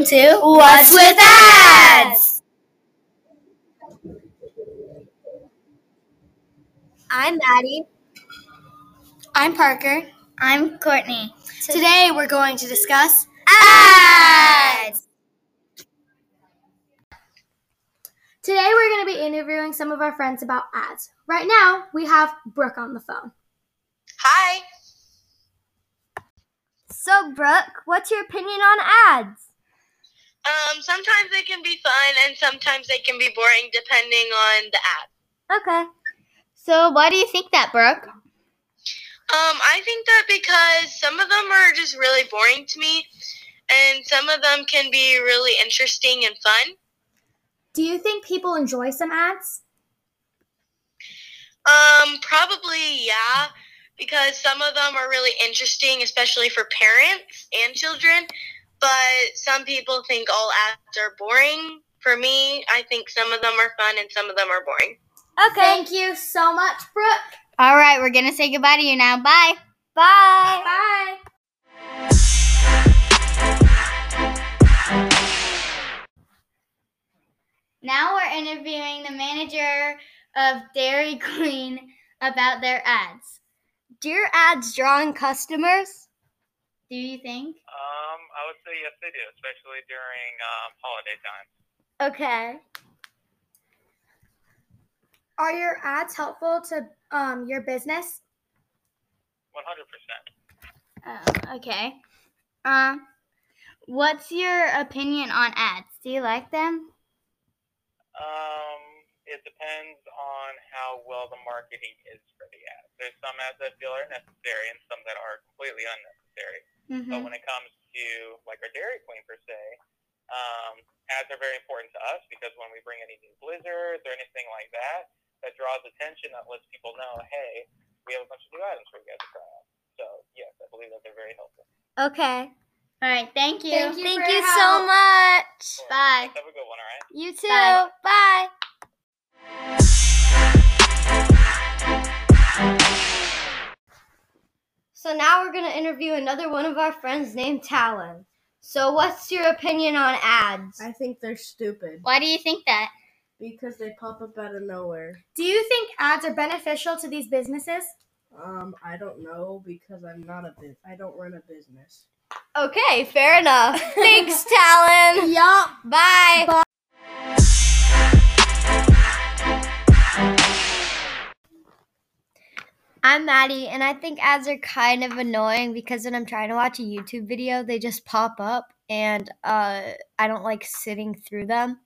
welcome to What's With Ads! I'm Maddie. I'm Parker. I'm Courtney. Today we're going to discuss ads! Today we're going to be interviewing some of our friends about ads. Right now we have Brooke on the phone. Hi! So, Brooke, what's your opinion on ads? Sometimes they can be fun and sometimes they can be boring depending on the ad. Okay. So, why do you think that, Brooke? I think that because some of them are just really boring to me and some of them can be really interesting and fun. Do you think people enjoy some ads? Probably, yeah. Because some of them are really interesting, especially for parents and children. But some people think all ads are boring. For me, I think some of them are fun and some of them are boring. Okay. Thank you so much, Brooke. All right, we're going to say goodbye to you now. Bye. Bye. Bye. Now we're interviewing the manager of Dairy Queen about their ads. Do your ads draw in customers? Do you think? I would say yes, they do, especially during holiday time. Okay. Are your ads helpful to your business? 100%. Oh, okay. What's your opinion on ads? Do you like them? It depends on how well the marketing is for the ads. There's some ads I feel are necessary and some that are completely unnecessary. Mm-hmm. But when it comes to like our Dairy Queen per se, ads are very important to us because when we bring any new blizzards or anything like that, that draws attention, that lets people know, hey, we have a bunch of new items for you guys to try out. So yes, I believe that they're very helpful. Okay. All right. Thank you. Thank you so much. Cool. Bye. Have a good one. All right. You too. Bye. Bye. So now we're going to interview another one of our friends named Talon. So what's your opinion on ads? I think they're stupid. Why do you think that? Because they pop up out of nowhere. Do you think ads are beneficial to these businesses? I don't know because I don't run a business. Okay, fair enough. Thanks, Talon. Yup. Bye. Bye. I'm Maddie, and I think ads are kind of annoying because when I'm trying to watch a YouTube video, they just pop up, and I don't like sitting through them.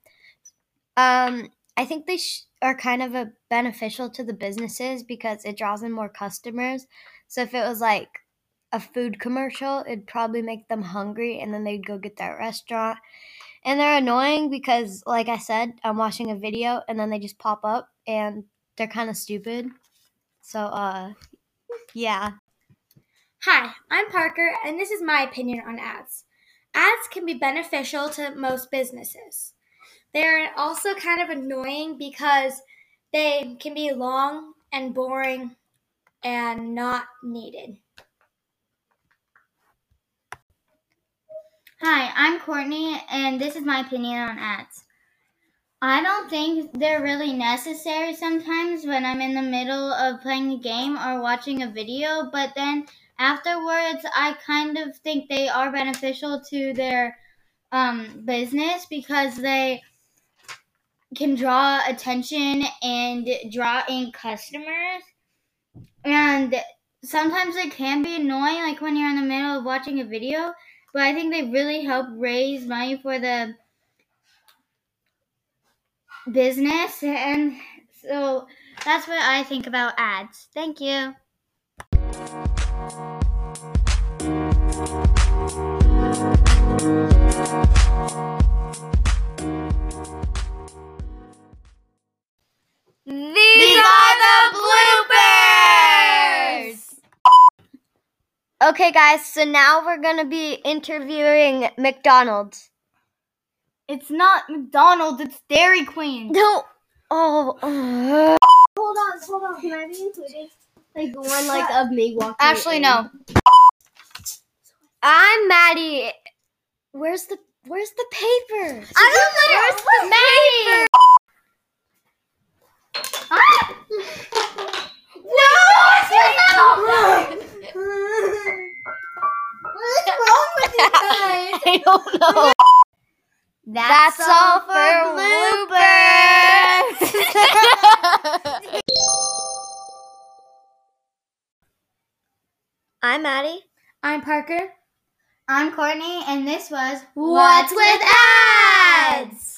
I think they are kind of beneficial to the businesses because it draws in more customers. So if it was like a food commercial, it'd probably make them hungry, and then they'd go get that restaurant. And they're annoying because, like I said, I'm watching a video, and then they just pop up, and they're kind of stupid. So, yeah. Hi, I'm Parker, and this is my opinion on ads. Ads can be beneficial to most businesses. They're also kind of annoying because they can be long and boring and not needed. Hi, I'm Courtney, and this is my opinion on ads. I don't think they're really necessary sometimes when I'm in the middle of playing a game or watching a video, but then afterwards I kind of think they are beneficial to their business because they can draw attention and draw in customers. And sometimes it can be annoying, like when you're in the middle of watching a video, but I think they really help raise money for the business, and so that's what I think about ads. Thank you. These are the bloopers! Okay, guys, so now we're going to be interviewing McDonald's. It's not McDonald's, it's Dairy Queen. No. Oh. Hold on. Can I be included? Like one like of me walking. Actually, no. I'm Maddie. Where's the Where's the paper? I don't know. Where's the paper? Ah! No! It's your mouth! What's wrong with you guys? I don't know. That's all for bloopers! I'm Maddie. I'm Parker. I'm Courtney, and this was What's With Ads?